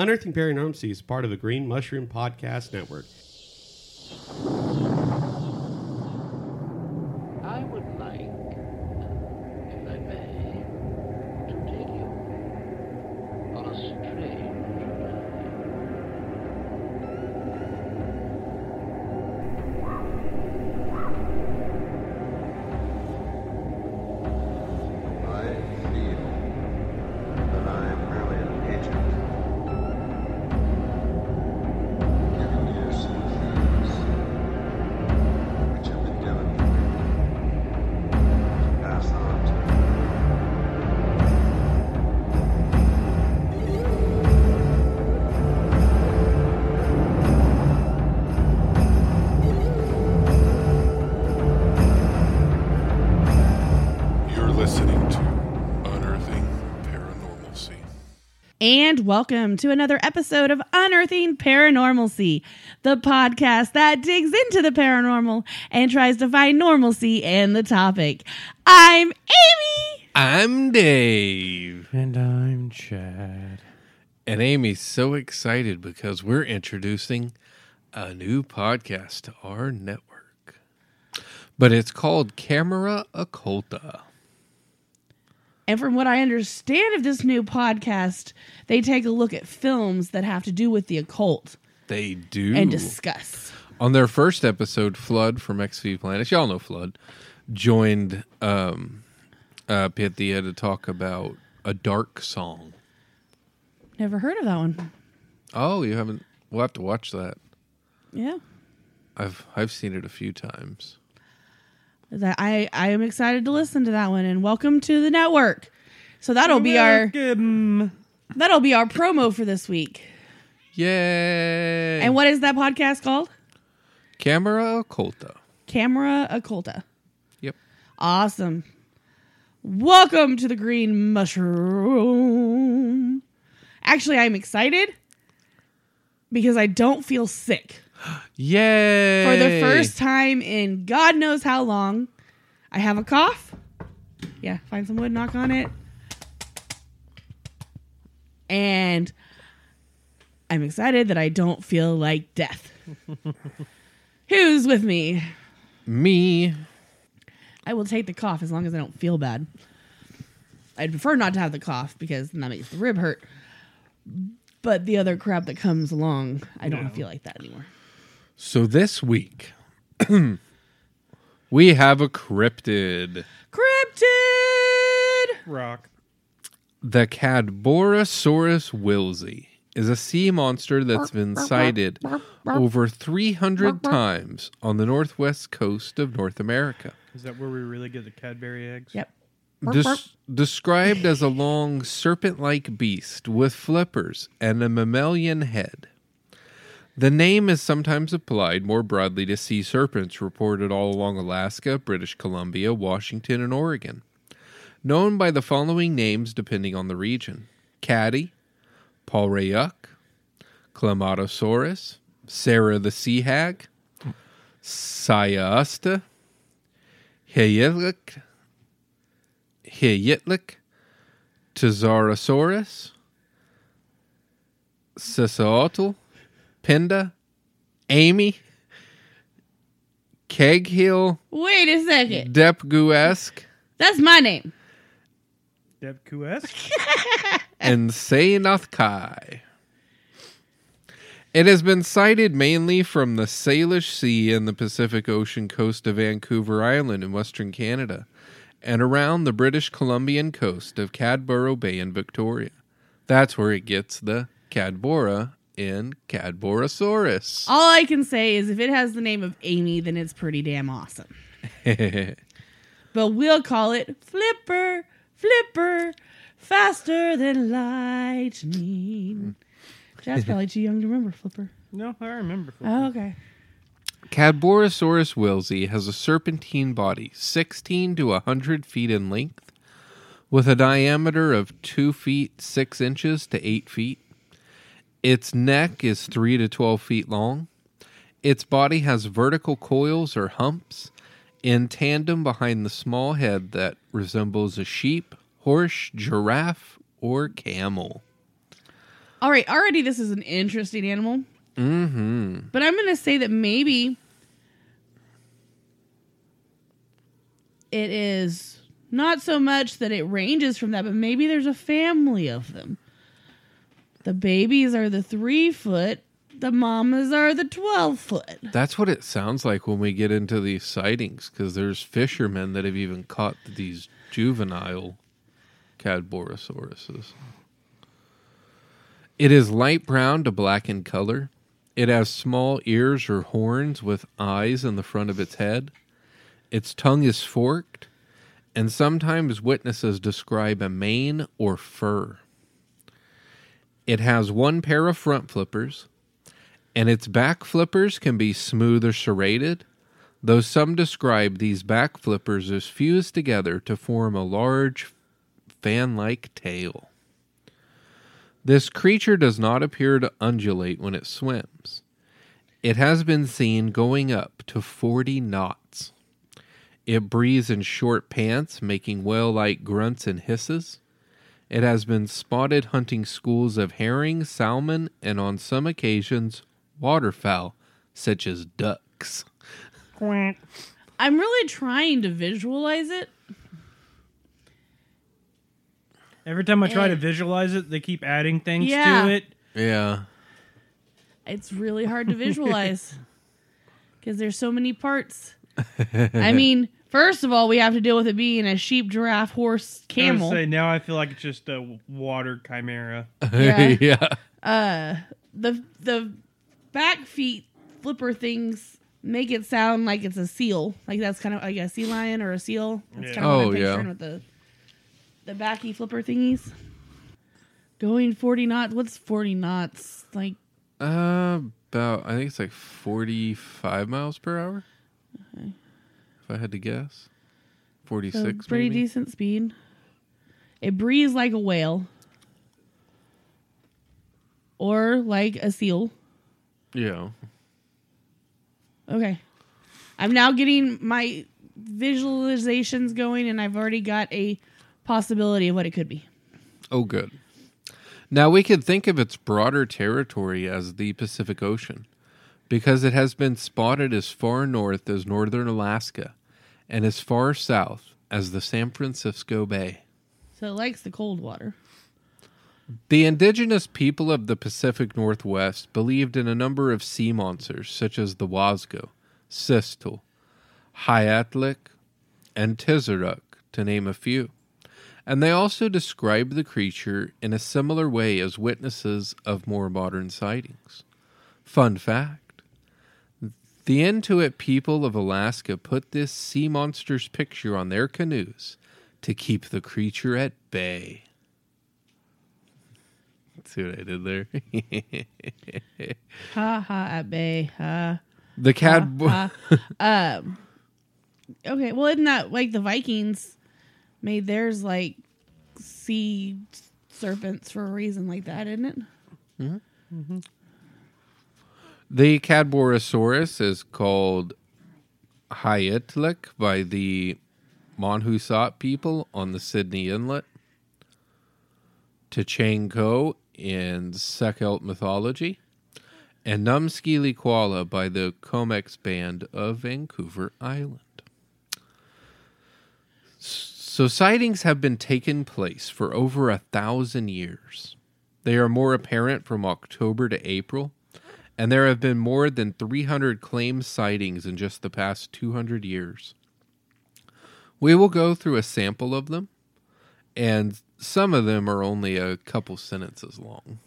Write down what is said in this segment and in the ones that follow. Unearthing Paranormal is part of the Green Mushroom Podcast Network. I would like, if I may, to take you on a strange ride. I feel that I am merely an agent, giving you some keys which have been given to me to pass on to you. You're listening to Unearthing Paranormalcy. And welcome to another episode of Unearthing Paranormalcy, the podcast that digs into the paranormal and tries to find normalcy in the topic. I'm Amy. I'm Dave. And I'm Chad. And Amy's so excited because we're introducing a new podcast to our network. But it's called Camera Oculta. And from what I understand of this new podcast, they take a look at films that have to do with the occult They do. and discuss. On their first episode, Flood from XV Planets, y'all know Flood, joined Pythia to talk about A Dark Song. Never heard of that one. Oh, you haven't? We'll have to watch that. Yeah. I've seen it a few times. I am excited to listen to that one, and welcome to the network. So that'll be our promo for this week. Yay! And what is that podcast called? Camera Oculta. Camera Oculta. Yep. Awesome. Welcome to the Green Mushroom. Actually, I'm excited because I don't feel sick. Yay! For the first time in God knows how long, I have a cough. Yeah, find some wood, knock on it. And I'm excited that I don't feel like death. Who's with me? Me. I will take the cough as long as I don't feel bad. I'd prefer not to have the cough because then that makes the rib hurt. But the other crap that comes along, I don't feel like that anymore. So this week, we have a cryptid. Cryptid! Rock. The Cadborosaurus willsi is a sea monster that's been sighted over 300 times on the northwest coast of North America. Is that where we really get the Cadbury eggs? Yep. Described as a long serpent-like beast with flippers and a mammalian head. The name is sometimes applied more broadly to sea serpents reported all along Alaska, British Columbia, Washington, and Oregon. Known by the following names depending on the region. Caddy, Pal-Rai-Yuk, Klematosaurus, Sarah the Sea Hag, Saya-Ustih, Hiyitlik, Tzarta-saurus, Sisiutl, Pinda, Amy, Keghill. Wait a second. Depguesk. That's my name. Depguesk? And Say Noth-Kai. It has been sighted mainly from the Salish Sea and the Pacific Ocean coast of Vancouver Island in Western Canada, and around the British Columbian coast of Cadboro Bay in Victoria. That's where it gets the Cadbora in Cadborosaurus. All I can say is if it has the name of Amy, then it's pretty damn awesome. But we'll call it Flipper, Flipper, faster than lightning. Chad's probably too young to remember Flipper. No, I remember Flipper. Oh, okay. Cadborosaurus willsi has a serpentine body, 16 to 100 feet in length, with a diameter of 2 feet 6 inches to 8 feet. Its neck is 3 to 12 feet long. Its body has vertical coils or humps in tandem behind the small head that resembles a sheep, horse, giraffe, or camel. All right, already this is an interesting animal. Mm-hmm. But I'm going to say that maybe it is not so much that it ranges from that, but maybe there's a family of them. The babies are the 3-foot, the mamas are the 12-foot. That's what it sounds like when we get into these sightings, because there's fishermen that have even caught these juvenile Cadborosauruses. It is light brown to black in color. It has small ears or horns with eyes in the front of its head. Its tongue is forked, and sometimes witnesses describe a mane or fur. It has one pair of front flippers, and its back flippers can be smooth or serrated, though some describe these back flippers as fused together to form a large fan-like tail. This creature does not appear to undulate when it swims. It has been seen going up to 40 knots. It breathes in short pants, making whale-like grunts and hisses. It has been spotted hunting schools of herring, salmon, and on some occasions, waterfowl, such as ducks. I'm really trying to visualize it. Every time I try to visualize it, they keep adding things to it. Yeah. It's really hard to visualize because there's so many parts. I mean, first of all, we have to deal with it being a sheep, giraffe, horse, camel. I was gonna say, now I feel like it's just a water chimera. Yeah. Yeah. The back feet flipper things make it sound like it's a seal. Like that's kind of like a sea lion or a seal. That's kind of what I'm picturing with the backy flipper thingies. Going 40 knots. What's 40 knots? Like about, I think it's like 45 miles per hour. Okay. If I had to guess. 46 so pretty maybe. Decent speed. It breathes like a whale. Or like a seal. Yeah. Okay. I'm now getting my visualizations going, and I've already got a possibility of what it could be. Oh, good. Now we could think of its broader territory as the Pacific Ocean, because it has been spotted as far north as northern Alaska and as far south as the San Francisco Bay. So it likes the cold water. The indigenous people of the Pacific Northwest believed in a number of sea monsters, such as the Wasgo, Sisiutl, Hiyitlik, and Tizeruk, to name a few. And they also described the creature in a similar way as witnesses of more modern sightings. Fun fact. The Inuit people of Alaska put this sea monster's picture on their canoes to keep the creature at bay. See what I did there? Ha ha at bay. Ha. The Cadboro. Okay, well, isn't that like the Vikings made theirs like sea serpents for a reason like that, isn't it? Mm-hmm. Mm-hmm. The Cadborosaurus is called Hiyitlik by the Monhusat people on the Sydney Inlet, Tachanko in Sekelt mythology, and Numskilikwala by the Comex Band of Vancouver Island. So sightings have been taking place for over 1,000 years. They are more apparent from October to April. And there have been more than 300 claimed sightings in just the past 200 years. We will go through a sample of them, and some of them are only a couple sentences long.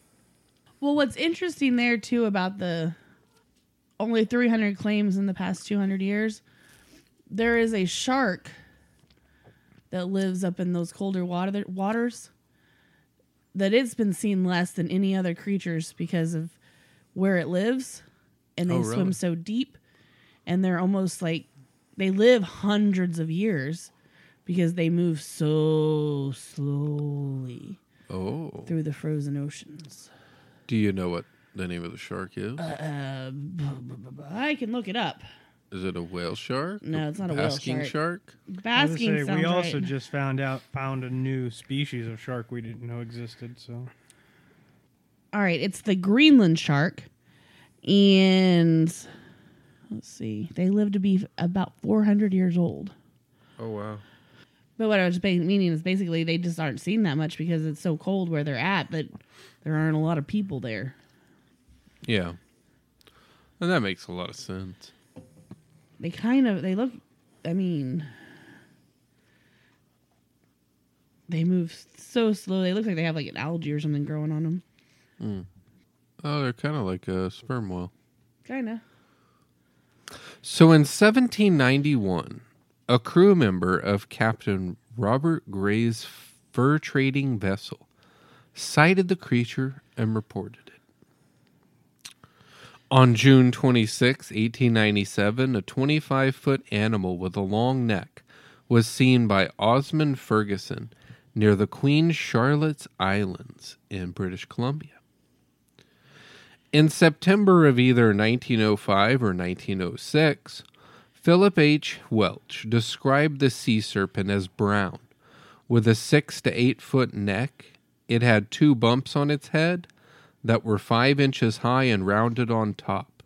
Well, what's interesting there, too, about the only 300 claims in the past 200 years, there is a shark that lives up in those colder waters that it's been seen less than any other creatures because of where it lives, and they swim so deep, and they're almost like they live hundreds of years because they move so slowly through the frozen oceans. Do you know what the name of the shark is? I can look it up. Is it a whale shark? No, it's not a whale shark. Basking shark? Basking sounds right. We also just found a new species of shark we didn't know existed, so... All right, it's the Greenland shark. And let's see, they live to be about 400 years old. Oh, wow. But what I was meaning is basically they just aren't seen that much because it's so cold where they're at that there aren't a lot of people there. Yeah. And that makes a lot of sense. They look, I mean, they move so slow. They look like they have like an algae or something growing on them. Mm. Oh, they're kind of like a sperm whale. Kind of. So in 1791, a crew member of Captain Robert Gray's fur trading vessel sighted the creature and reported it. On June 26, 1897, a 25-foot animal with a long neck was seen by Osmond Ferguson near the Queen Charlotte's Islands in British Columbia. In September of either 1905 or 1906, Philip H. Welch described the sea serpent as brown. With a 6 to 8 foot neck, it had two bumps on its head that were 5 inches high and rounded on top.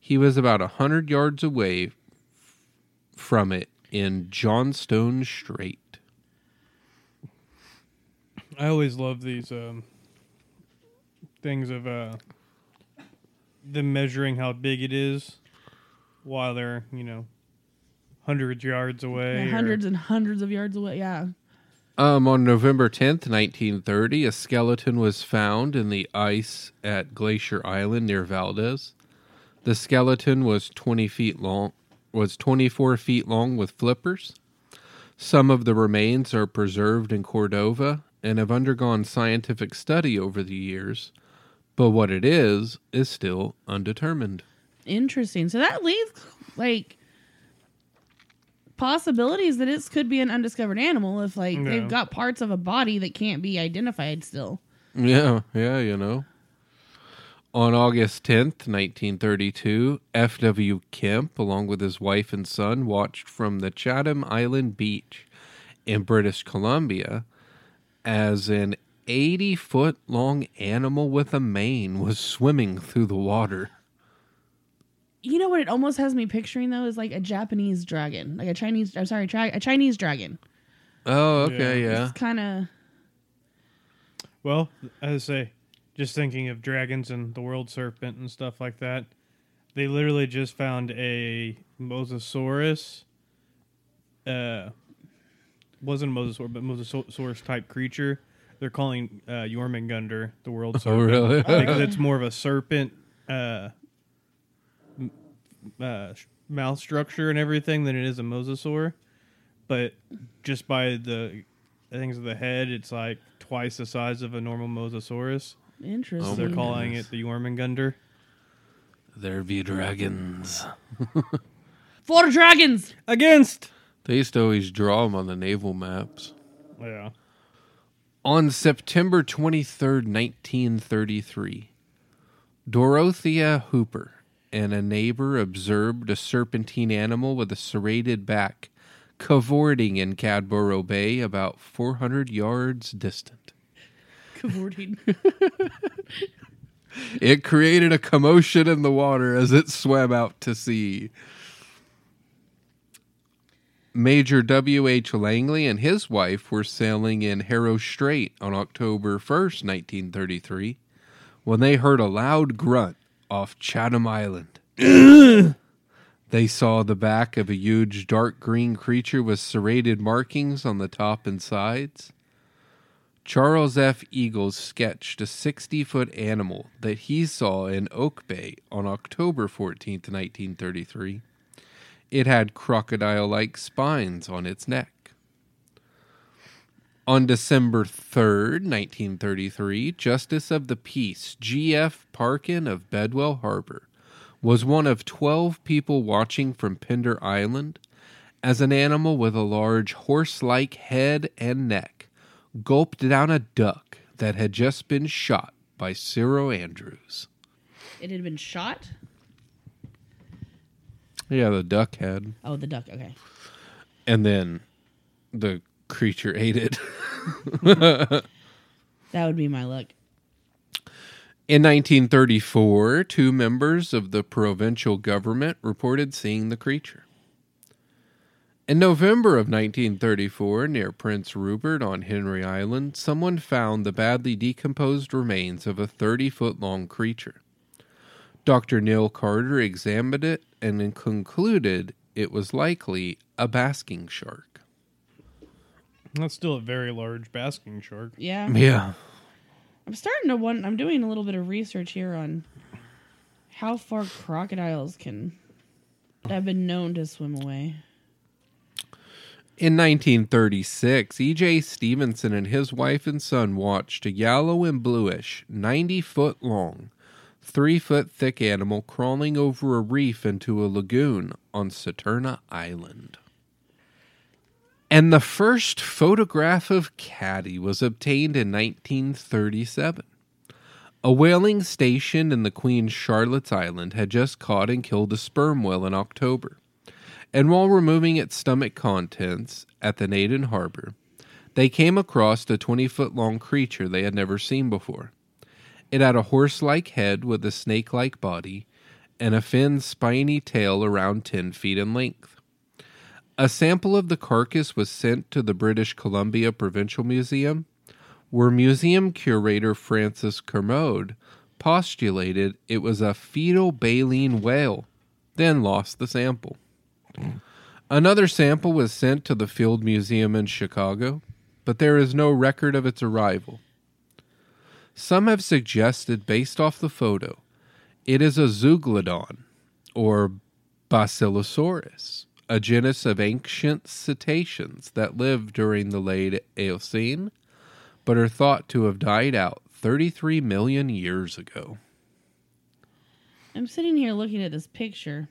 He was about 100 yards away from it in Johnstone Strait. I always love these things of them measuring how big it is. While they're, you know, hundreds of yards away. Yeah. On November 10th, 1930, a skeleton was found in the ice at Glacier Island near Valdez. The skeleton was 24 feet long with flippers. Some of the remains are preserved in Cordova and have undergone scientific study over the years, but what it is still undetermined. Interesting. So that leaves, like, possibilities that it could be an undiscovered animal if, like, they've got parts of a body that can't be identified still. Yeah, you know. On August 10th, 1932, F.W. Kemp, along with his wife and son, watched from the Chatham Island beach in British Columbia as an 80-foot-long animal with a mane was swimming through the water. You know what it almost has me picturing, though, is like a Japanese dragon. Like a Chinese dragon. Oh, okay, yeah. It's kind of... Well, as I say, just thinking of dragons and the world serpent and stuff like that, they literally just found a Mosasaurus. Wasn't a Mosasaur, but Mosasaurus-type creature. They're calling Jormungandr the world serpent. Oh, really? Because it's more of a serpent... mouth structure and everything than it is a mosasaur, but just by the things of the head, it's like twice the size of a normal mosasaurus. Interesting. So they're calling it the Jormungandr. There be dragons. For dragons against. They used to always draw them on the naval maps. Yeah. On September 23rd, 1933, Dorothea Hooper and a neighbor observed a serpentine animal with a serrated back cavorting in Cadboro Bay about 400 yards distant. Cavorting. It created a commotion in the water as it swam out to sea. Major W.H. Langley and his wife were sailing in Harrow Strait on October 1st, 1933, when they heard a loud grunt off Chatham Island. They saw the back of a huge dark green creature with serrated markings on the top and sides. Charles F. Eagles sketched a 60-foot animal that he saw in Oak Bay on October 14th, 1933. It had crocodile-like spines on its neck. On December 3rd, 1933, Justice of the Peace G.F. Parkin of Bedwell Harbor was one of 12 people watching from Pender Island as an animal with a large horse-like head and neck gulped down a duck that had just been shot by Cyril Andrews. It had been shot? Yeah, the duck had. Oh, the duck, okay. And then the creature ate it. That would be my luck. In 1934, two members of the provincial government reported seeing the creature. In November of 1934, near Prince Rupert on Henry Island, someone found the badly decomposed remains of a 30-foot-long creature. Dr. Neil Carter examined it and concluded it was likely a basking shark. That's still a very large basking shark. Yeah. Yeah. I'm starting to wonder. I'm doing a little bit of research here on how far crocodiles can have been known to swim away. In 1936, E.J. Stevenson and his wife and son watched a yellow and bluish, 90-foot-long, 3-foot-thick animal crawling over a reef into a lagoon on Saturna Island. And the first photograph of Caddy was obtained in 1937. A whaling station in the Queen Charlotte's Island had just caught and killed a sperm whale in October. And while removing its stomach contents at the Naden Harbor, they came across a 20-foot-long creature they had never seen before. It had a horse-like head with a snake-like body and a thin, spiny tail around 10 feet in length. A sample of the carcass was sent to the British Columbia Provincial Museum, where museum curator Francis Kermode postulated it was a fetal baleen whale, then lost the sample. Another sample was sent to the Field Museum in Chicago, but there is no record of its arrival. Some have suggested, based off the photo, it is a Zeuglodon, or Basilosaurus, a genus of ancient cetaceans that lived during the late Eocene, but are thought to have died out 33 million years ago. I'm sitting here looking at this picture.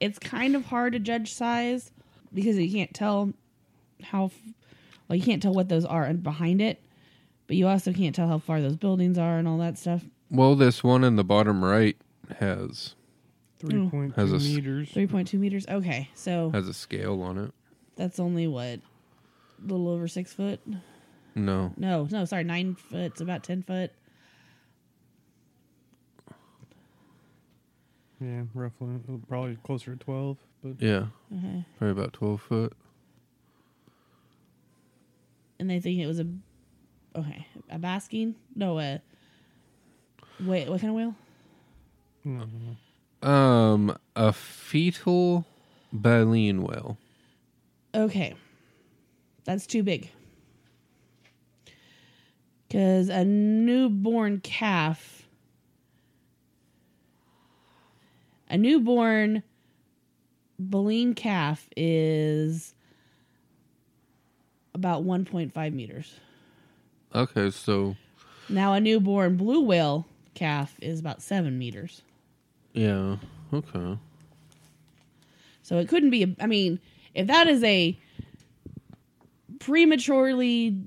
It's kind of hard to judge size because you can't tell how, well, you can't tell what those are behind it, but you also can't tell how far those buildings are and all that stuff. Well, this one in the bottom right has 3.2 meters. 3.2 meters. Okay, so has a scale on it. That's only what, a little over 6 foot. No. Sorry, 9 foot. It's about 10 foot. Yeah, roughly. Probably closer to 12. But yeah. Okay. Probably about 12 foot. And they think it was a basking? No, wait, what kind of whale? No. A fetal baleen whale. Okay. That's too big. Because a newborn calf... A newborn baleen calf is about 1.5 meters. Okay, so... Now a newborn blue whale calf is about 7 meters. Yeah, okay. So it couldn't be... if that is a prematurely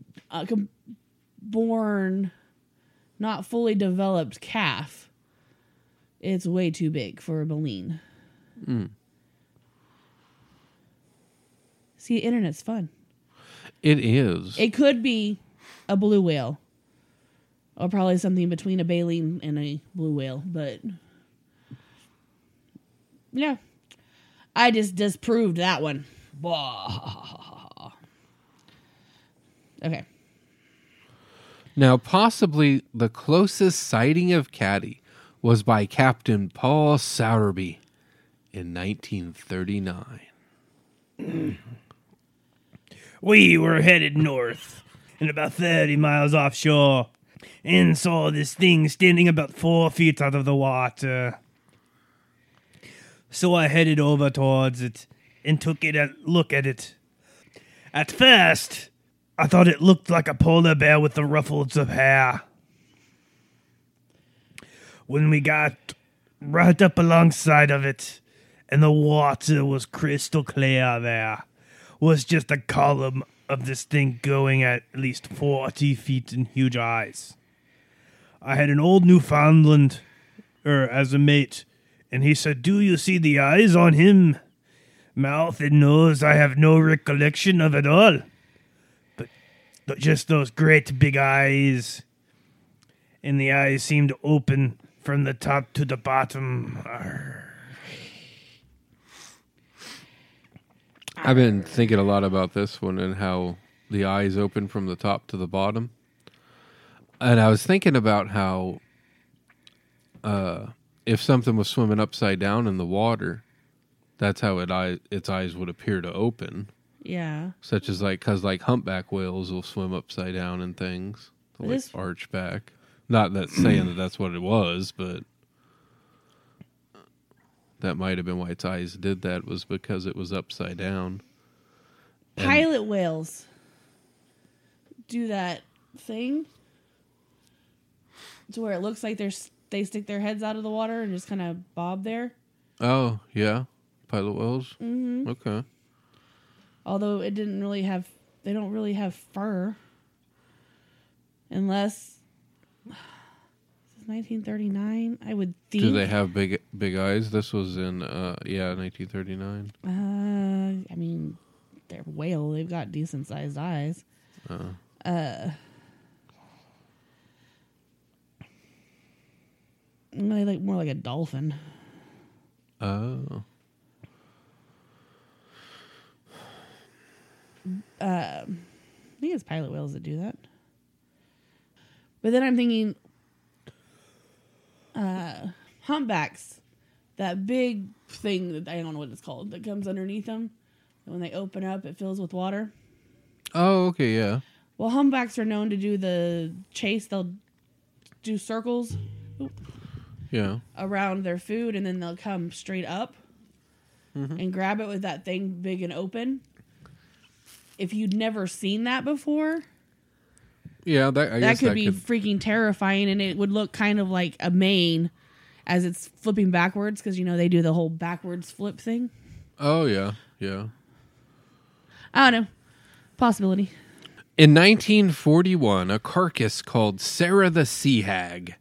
born, not fully developed calf... It's way too big for a baleen. Mm. See, the internet's fun. It is. It could be a blue whale. Or probably something between a baleen and a blue whale. But, yeah. I just disproved that one. Okay. Now, possibly the closest sighting of Caddy was by Captain Paul Sowerby in 1939. We were headed north and about 30 miles offshore and saw this thing standing about 4 feet out of the water. So I headed over towards it and took a look at it. At first, I thought it looked like a polar bear with the ruffles of hair. When we got right up alongside of it, and the water was crystal clear, there was just a column of this thing going at least 40 feet in huge eyes. I had an old Newfoundland as a mate, and he said, "Do you see the eyes on him? Mouth and nose, I have no recollection of at all. But just those great big eyes. and the eyes seem to open from the top to the bottom. I've been thinking a lot about this one and how the eyes open from the top to the bottom. And I was thinking about how if something was swimming upside down in the water, that's how its eyes would appear to open. Yeah. Such as because humpback whales will swim upside down and things. Like arch back. Not that saying that that's what it was, but that might have been why its eyes did that, was because it was upside down. Pilot whales do that thing to where it looks like they stick their heads out of the water and just kind of bob there. Oh, yeah. Pilot whales? Mm-hmm. Okay. Although it didn't really have... They don't really have fur. Unless... This is 1939, I would think. Do they have big eyes? This was in, 1939. I mean, they're whale. They've got decent-sized eyes. They look more like a dolphin. Oh. I think it's pilot whales that do that. But then I'm thinking humpbacks, that big thing that I don't know what it's called that comes underneath them. And when they open up, it fills with water. Oh, okay, yeah. Well, humpbacks are known to do the chase. They'll do circles around their food, and then they'll come straight up and grab it with that thing big and open. If you'd never seen that before... Yeah, that could be freaking terrifying, and it would look kind of like a mane as it's flipping backwards, because, they do the whole backwards flip thing. Oh, yeah, yeah. I don't know. Possibility. In 1941, a carcass called Sarah the Sea Hag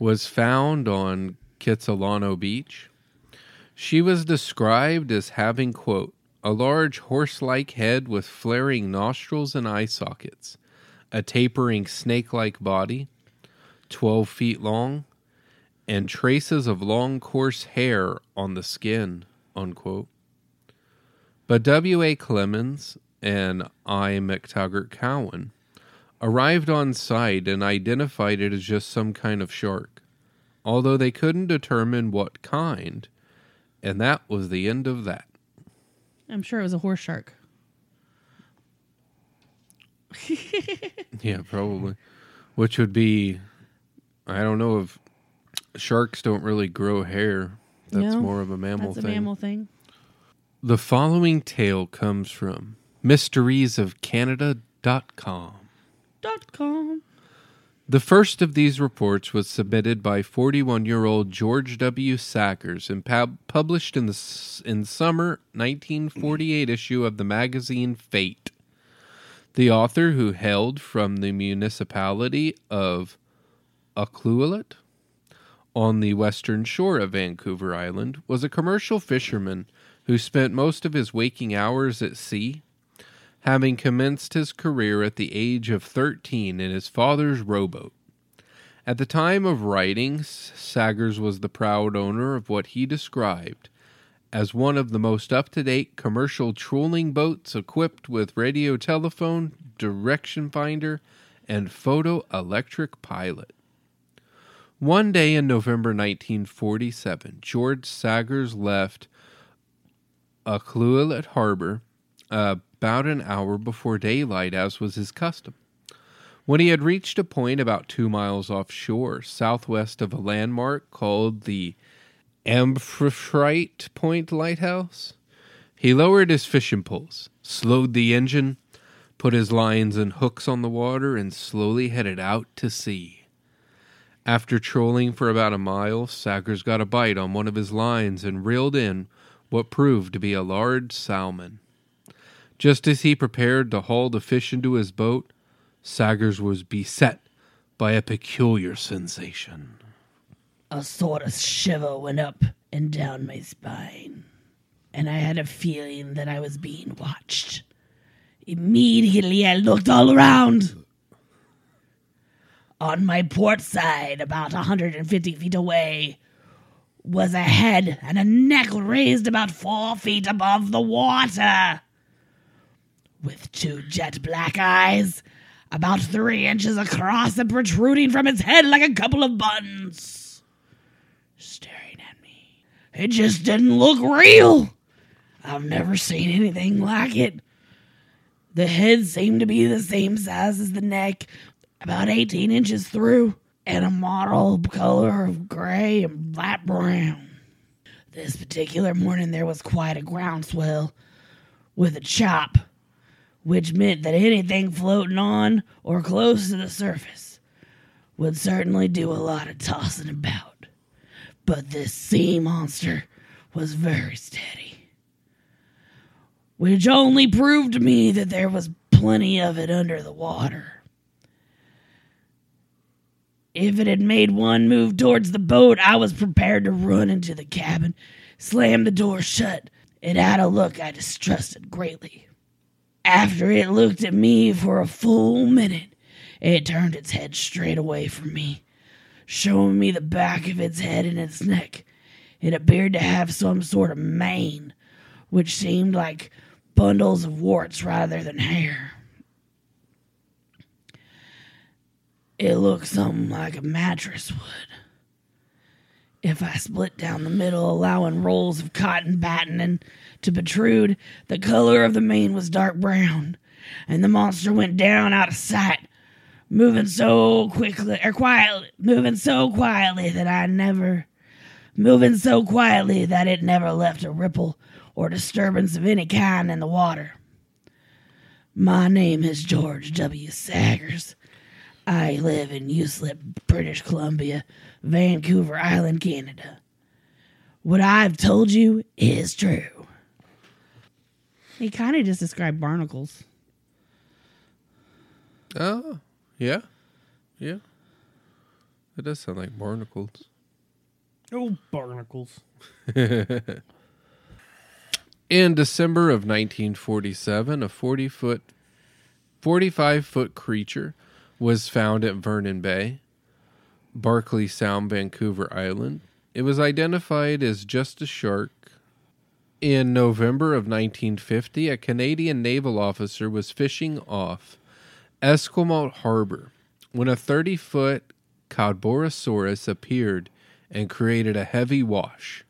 was found on Kitsilano Beach. She was described as having, quote, a large horse-like head with flaring nostrils and eye sockets, a tapering snake-like body, 12 feet long, and traces of long, coarse hair on the skin, unquote. But W.A. Clemens and I. McTaggart Cowan arrived on site and identified it as just some kind of shark, although they couldn't determine what kind, and that was the end of that. I'm sure it was a horse shark. Yeah, probably. Which would be, I don't know if sharks don't really grow hair. That's more of a mammal thing. That's a mammal thing. The following tale comes from mysteriesofcanada.com. The first of these reports was submitted by 41-year-old George W. Sackers and published in the summer 1948 issue of the magazine Fate. The author, who hailed from the municipality of Ucluelet on the western shore of Vancouver Island, was a commercial fisherman who spent most of his waking hours at sea, having commenced his career at the age of 13 in his father's rowboat. At the time of writing, Saggers was the proud owner of what he described as one of the most up-to-date commercial trolling boats, equipped with radio telephone, direction finder, and photo-electric pilot. One day in November 1947, George Saggers left Ucluelet Harbor about an hour before daylight, as was his custom. When he had reached a point about 2 miles offshore, southwest of a landmark called the Amphitrite Point Lighthouse, he lowered his fishing poles, slowed the engine, put his lines and hooks on the water, and slowly headed out to sea. After trolling for about a mile, Saggers got a bite on one of his lines and reeled in what proved to be a large salmon. Just as he prepared to haul the fish into his boat, Saggers was beset by a peculiar sensation. A sort of shiver went up and down my spine, and I had a feeling that I was being watched. Immediately, I looked all around. On my port side, about 150 feet away, was a head and a neck raised about 4 feet above the water, with two jet black eyes about 3 inches across and protruding from its head like a couple of buns, staring at me. It just didn't look real. I've never seen anything like it. The head seemed to be the same size as the neck, about 18 inches through, and a mottled color of gray and light brown. This particular morning there was quite a groundswell with a chop, which meant that anything floating on or close to the surface would certainly do a lot of tossing about. But this sea monster was very steady, which only proved to me that there was plenty of it under the water. If it had made one move towards the boat, I was prepared to run into the cabin, slam the door shut. It had a look I distrusted greatly. After it looked at me for a full minute, it turned its head straight away from me, showing me the back of its head and its neck. It appeared to have some sort of mane, which seemed like bundles of warts rather than hair. It looked something like a mattress would, if I split down the middle, allowing rolls of cotton batting to protrude. The color of the mane was dark brown, and the monster went down out of sight, moving so quietly that it never left a ripple or disturbance of any kind in the water. My name is George W. Saggers. I live in Ucluelet, British Columbia, Vancouver Island, Canada. What I've told you is true. He kind of just described barnacles. Oh, yeah. Yeah. It does sound like barnacles. Oh, barnacles. In December of 1947, a 45-foot creature was found at Vernon Bay, Barkley Sound, Vancouver Island. It was identified as just a shark. In November of 1950, a Canadian naval officer was fishing off Esquimalt Harbor when a 30-foot Cadborosaurus appeared and created a heavy wash.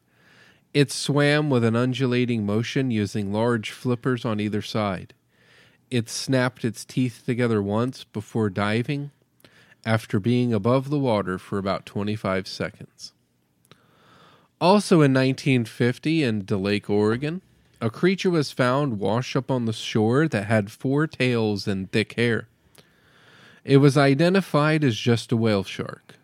It swam with an undulating motion using large flippers on either side. It snapped its teeth together once before diving after being above the water for about 25 seconds. Also in 1950 in DeLake, Oregon, a creature was found washed up on the shore that had four tails and thick hair. It was identified as just a whale shark,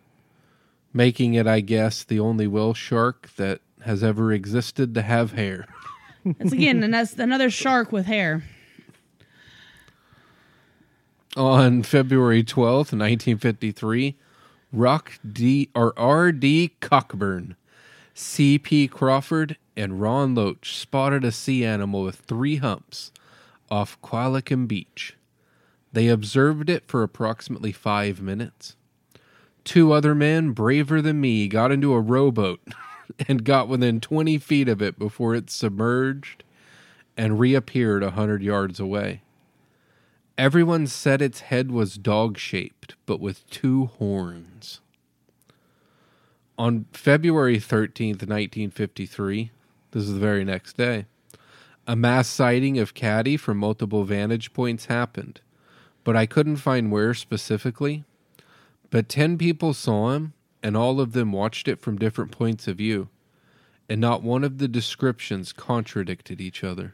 making it, I guess, the only whale shark that has ever existed to have hair. That's again, and that's another shark with hair. On February 12th, 1953, R.D. Cockburn, C.P. Crawford, and Ron Loach spotted a sea animal with three humps off Qualicum Beach. They observed it for approximately 5 minutes. Two other men, braver than me, got into a rowboat and got within 20 feet of it before it submerged and reappeared 100 yards away. Everyone said its head was dog-shaped, but with two horns. On February 13th, 1953, this is the very next day, a mass sighting of Caddy from multiple vantage points happened, but I couldn't find where specifically. But 10 people saw him, and all of them watched it from different points of view, and not one of the descriptions contradicted each other.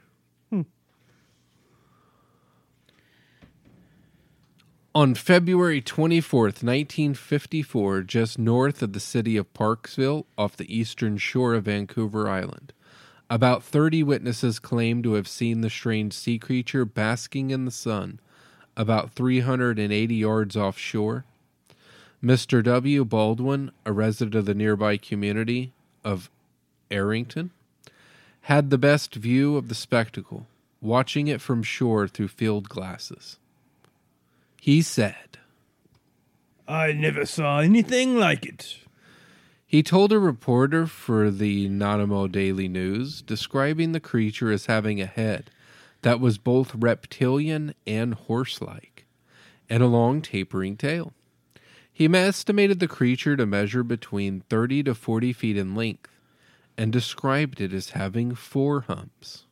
On February 24th, 1954, just north of the city of Parksville, off the eastern shore of Vancouver Island, about 30 witnesses claimed to have seen the strange sea creature basking in the sun, about 380 yards offshore. Mr. W. Baldwin, a resident of the nearby community of Arrington, had the best view of the spectacle, watching it from shore through field glasses. He said, I never saw anything like it. He told a reporter for the Nanaimo Daily News, describing the creature as having a head that was both reptilian and horse-like, and a long tapering tail. He estimated the creature to measure between 30 to 40 feet in length, and described it as having 4 humps.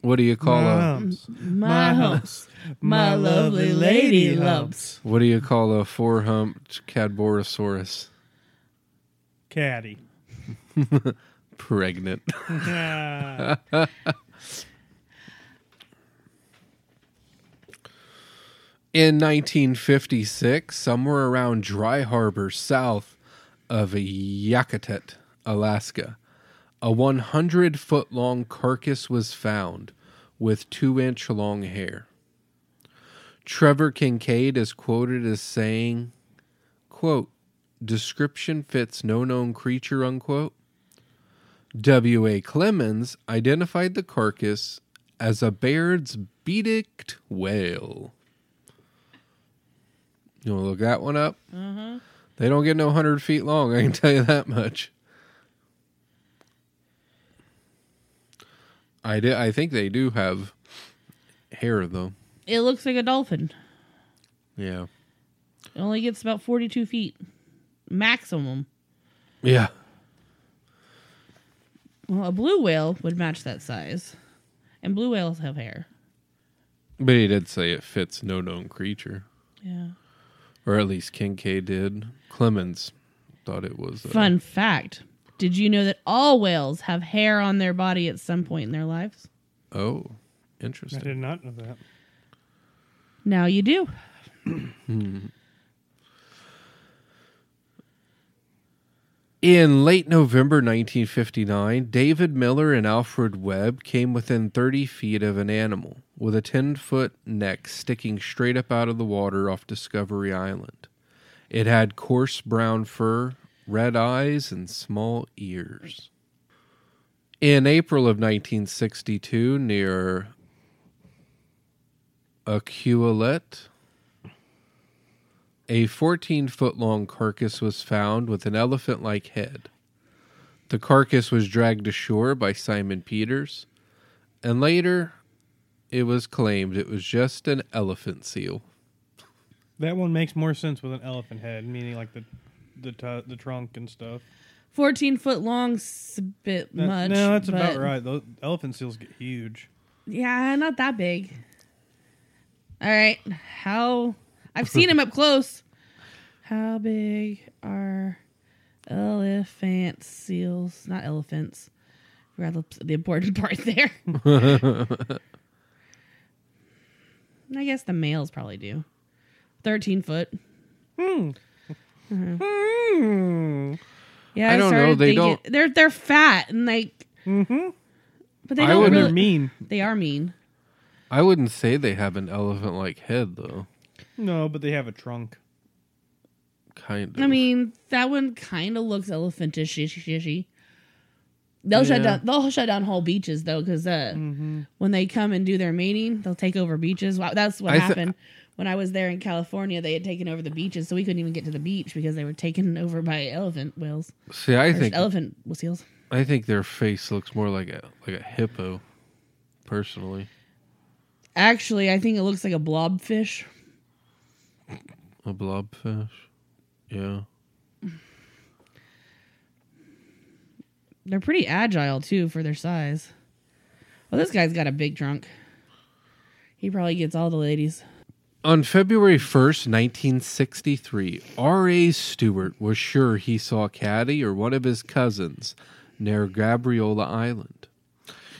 What do you call humps? My humps. My lovely lady lumps. What do you call a 4-humped Cadborosaurus? Caddy. Pregnant. In 1956, somewhere around Dry Harbor, south of Yakutat, Alaska, a 100-foot-long carcass was found with 2-inch-long hair. Trevor Kincaid is quoted as saying, quote, description fits no known creature, unquote. W.A. Clemens identified the carcass as a Baird's beaked whale. You want to look that one up? Mm-hmm. They don't get no 100 feet long, I can tell you that much. I think they do have hair, though. It looks like a dolphin. Yeah. It only gets about 42 feet. Maximum. Yeah. Well, a blue whale would match that size. And blue whales have hair. But he did say it fits no known creature. Yeah. Or at least Kincaid did. Clemens thought it was. Fun fact. Did you know that all whales have hair on their body at some point in their lives? Oh, interesting. I did not know that. Now you do. In late November 1959, David Miller and Alfred Webb came within 30 feet of an animal with a 10-foot neck sticking straight up out of the water off Discovery Island. It had coarse brown fur, red eyes, and small ears. In April of 1962, near Ucluelet, a 14-foot-long carcass was found with an elephant-like head. The carcass was dragged ashore by Simon Peters, and later it was claimed it was just an elephant seal. That one makes more sense with an elephant head, meaning like the trunk and stuff. 14-foot-long is a bit much. No, that's about right. Those elephant seals get huge. Yeah, not that big. All right, I've seen him up close. How big are elephant seals? Not elephants. Rather, the important part there. I guess the males probably do. 13 foot. Mm. Yeah, I don't know. They don't. They're fat and like. Mm-hmm. But they don't really mean. They are mean. I wouldn't say they have an elephant-like head though. No, but they have a trunk. Kind of. I mean, that one kind of looks elephantish. They'll shut down whole beaches though, because when they come and do their mating, they'll take over beaches. Wow, that's what happened when I was there in California. They had taken over the beaches, so we couldn't even get to the beach because they were taken over by elephant whales. See, elephant seals. I think their face looks more like a hippo, personally. Actually, I think it looks like a blobfish. A blobfish? Yeah. They're pretty agile, too, for their size. Well, this guy's got a big trunk. He probably gets all the ladies. On February 1st, 1963, R.A. Stewart was sure he saw Caddy or one of his cousins near Gabriola Island.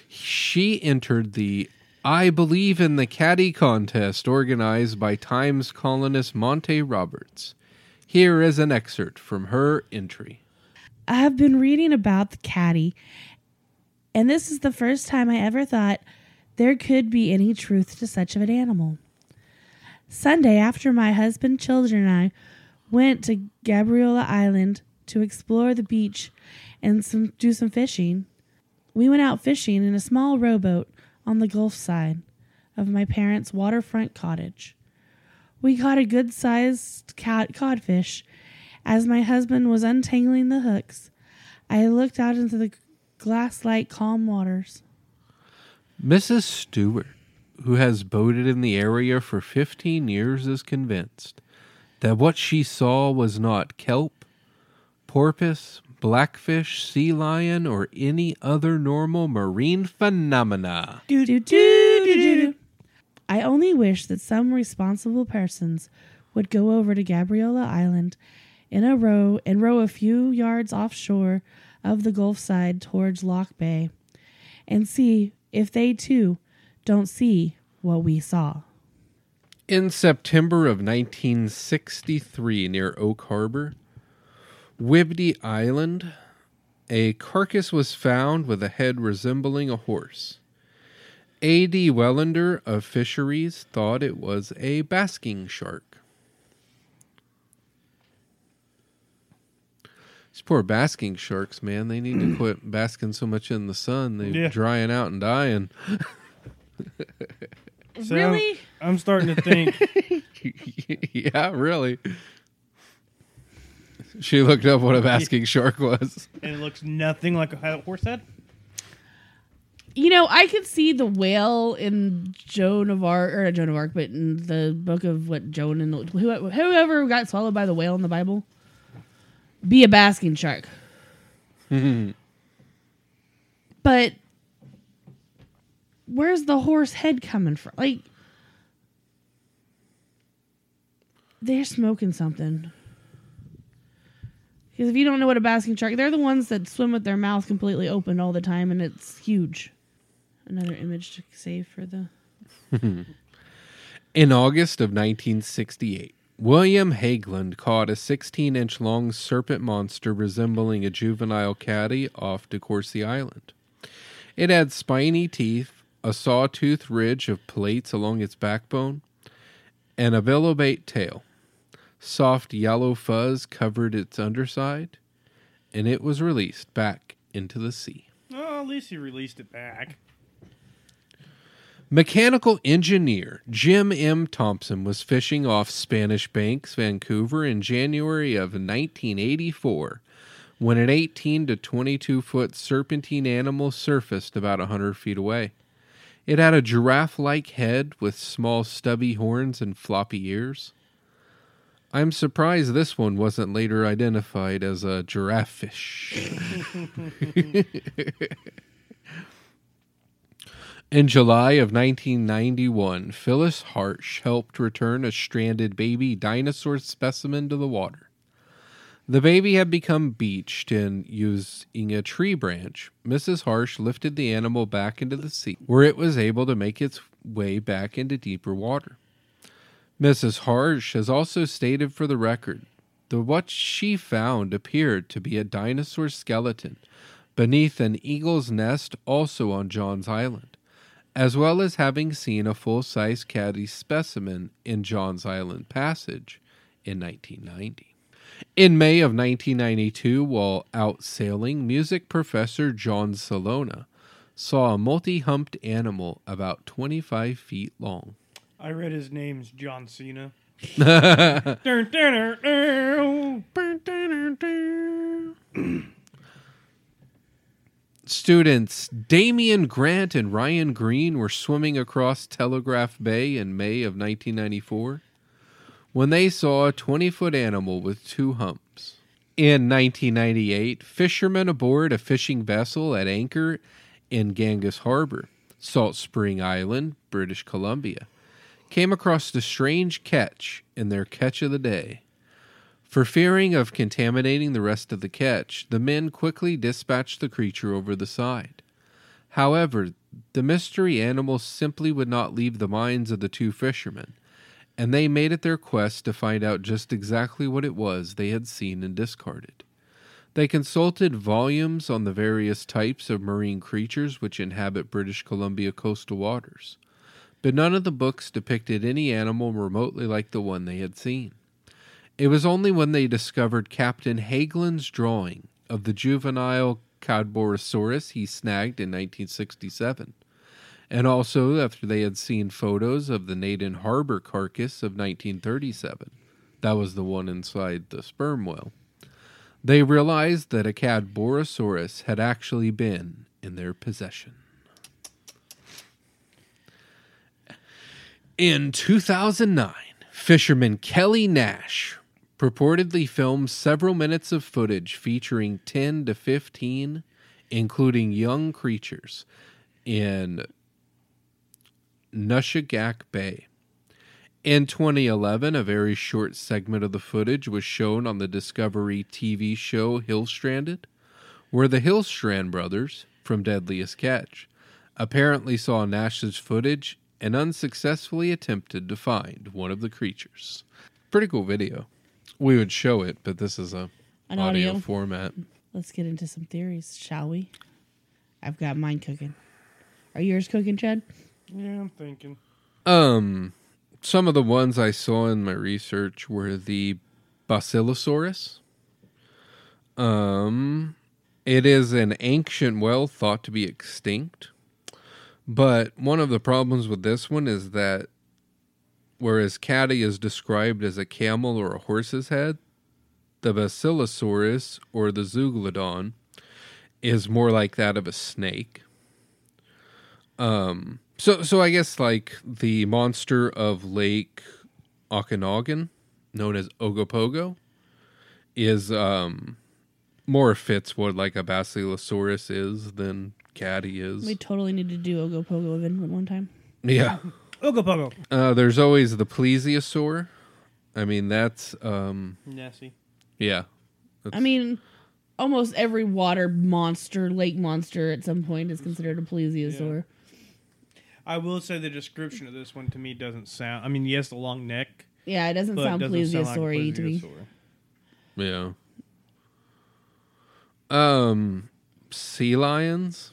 She entered the I Believe in the Caddy contest organized by Times columnist Monte Roberts. Here is an excerpt from her entry. I have been reading about the caddy, and this is the first time I ever thought there could be any truth to such of an animal. Sunday, after my husband, children, and I went to Gabriola Island to explore the beach and do some fishing, we went out fishing in a small rowboat on the Gulf side of my parents' waterfront cottage. We caught a good-sized codfish. As my husband was untangling the hooks, I looked out into the glass-like calm waters. Mrs. Stewart, who has boated in the area for 15 years, is convinced that what she saw was not kelp, porpoise, blackfish, sea lion, or any other normal marine phenomena. I only wish that some responsible persons would go over to Gabriola Island in a row and row a few yards offshore of the Gulf side towards Lock Bay and see if they too don't see what we saw. In September of 1963, near Oak Harbor, Whidbey Island, a carcass was found with a head resembling a horse. A.D. Wellander of Fisheries thought it was a basking shark. These poor basking sharks, man, they need to quit basking so much in the sun. They're drying out and dying. So really? I'm starting to think. Yeah, really. She looked up what a basking shark was. And it looks nothing like a horse head. You know, I could see the whale in Joan of Arc, or not Joan of Arc, but in the book of what Joan and whoever got swallowed by the whale in the Bible, be a basking shark. But where's the horse head coming from? Like, they're smoking something. Because if you don't know what a basking shark, they're the ones that swim with their mouth completely open all the time, and it's huge. Another image to save for the... In August of 1968, William Hageland caught a 16-inch long serpent monster resembling a juvenile catty off DeCourcy Island. It had spiny teeth, a sawtooth ridge of plates along its backbone, and a bilobate tail. Soft yellow fuzz covered its underside, and it was released back into the sea. Oh, at least he released it back. Mechanical engineer Jim M. Thompson was fishing off Spanish Banks, Vancouver, in January of 1984 when an 18 to 22-foot serpentine animal surfaced about 100 feet away. It had a giraffe-like head with small stubby horns and floppy ears. I'm surprised this one wasn't later identified as a giraffe fish. In July of 1991, Phyllis Harsh helped return a stranded baby dinosaur specimen to the water. The baby had become beached, and using a tree branch, Mrs. Harsh lifted the animal back into the sea, where it was able to make its way back into deeper water. Mrs. Harsh has also stated for the record that what she found appeared to be a dinosaur skeleton beneath an eagle's nest also on Johns Island, as well as having seen a full-size caddy specimen in Johns Island Passage in 1990. In May of 1992, while out sailing, music professor John Salona saw a multi-humped animal about 25 feet long. I read his name's John Cena. Students Damian Grant and Ryan Green were swimming across Telegraph Bay in May of 1994 when they saw a 20-foot animal with two humps. In 1998, fishermen aboard a fishing vessel at anchor in Ganges Harbor, Salt Spring Island, British Columbia, came across the strange catch in their catch of the day. For fearing of contaminating the rest of the catch, the men quickly dispatched the creature over the side. However, the mystery animal simply would not leave the minds of the two fishermen, and they made it their quest to find out just exactly what it was they had seen and discarded. They consulted volumes on the various types of marine creatures which inhabit British Columbia coastal waters, but none of the books depicted any animal remotely like the one they had seen. It was only when they discovered Captain Hageland's drawing of the juvenile Cadborosaurus he snagged in 1967 And also after they had seen photos of the Naden Harbor carcass of 1937. That was the one inside the sperm whale. They realized that a Cadborosaurus had actually been in their possession. In 2009, fisherman Kelly Nash purportedly filmed several minutes of footage featuring 10 to 15, including young creatures, in Nushagak Bay. In 2011, a very short segment of the footage was shown on the Discovery TV show Hillstranded, where the Hillstrand brothers, from Deadliest Catch, apparently saw Nash's footage and unsuccessfully attempted to find one of the creatures. Pretty cool video. We would show it, but this is an audio format. Let's get into some theories, shall we? I've got mine cooking. Are yours cooking, Chad? Yeah, I'm thinking. Some of the ones I saw in my research were the Basilosaurus. It is an ancient whale thought to be extinct. But one of the problems with this one is that whereas Caddy is described as a camel or a horse's head, the Basilosaurus, or the Zeuglodon, is more like that of a snake. So I guess like the monster of Lake Okanogan, known as Ogopogo, is more fits what like a Basilosaurus is than Caddy is. We totally need to do Ogopogo event one time. Yeah. Ogopogo. There's always the plesiosaur. I mean, that's... nasty. Yeah. That's... I mean, almost every water monster, lake monster at some point is considered a plesiosaur. Yeah. I will say the description of this one to me doesn't sound... I mean, yes, the long neck. Yeah, it doesn't sound plesiosaur-y to me. Yeah. Sea lions?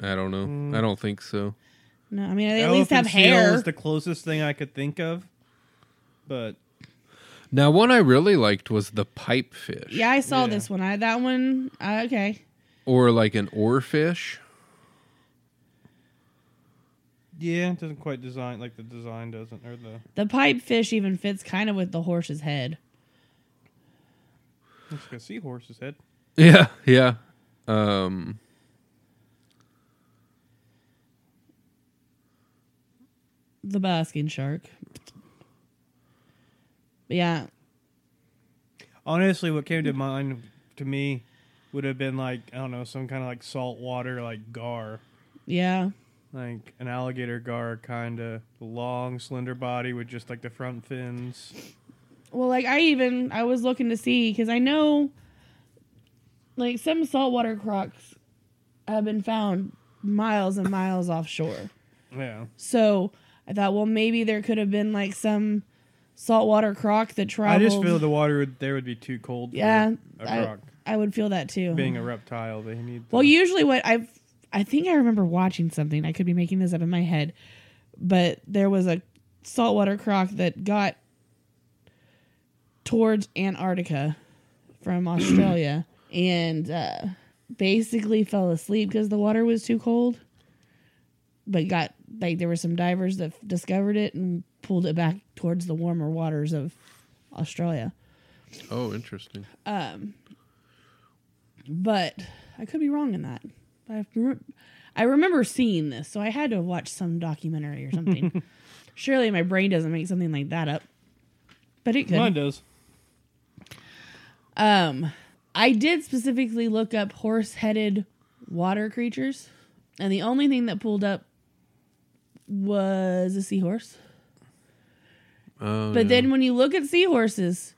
I don't know. I don't think so. No, I mean, they at least have hair. Is the closest thing I could think of. But now, one I really liked was the pipefish. Yeah, I saw this one. Okay. Or like an oarfish. Yeah, it doesn't quite design like the design doesn't, or the pipefish even fits kind of with the horse's head. It's like a seahorse's head. Yeah, yeah. The basking shark. Yeah. Honestly, what came to mind to me would have been like, I don't know, some kind of like saltwater, like gar. Yeah. Like an alligator gar, kind of long, slender body with just like the front fins. Well, like I was looking to see, because I know like some saltwater crocs have been found miles and miles offshore. Yeah. So I thought, well, maybe there could have been like some saltwater croc that traveled. I just feel the water would be too cold for a croc. I would feel that too. Being a reptile, they need... Well, usually what I think I remember watching something. I could be making this up in my head. But there was a saltwater croc that got towards Antarctica from Australia and basically fell asleep because the water was too cold. But got, like, there were some divers that discovered it and pulled it back towards the warmer waters of Australia. Oh, interesting. But I could be wrong in that. I remember seeing this, so I had to have watched some documentary or something. Surely my brain doesn't make something like that up, but it could. Mine does. I did specifically look up horse-headed water creatures, and the only thing that pulled up was a seahorse. But then when you look at seahorses,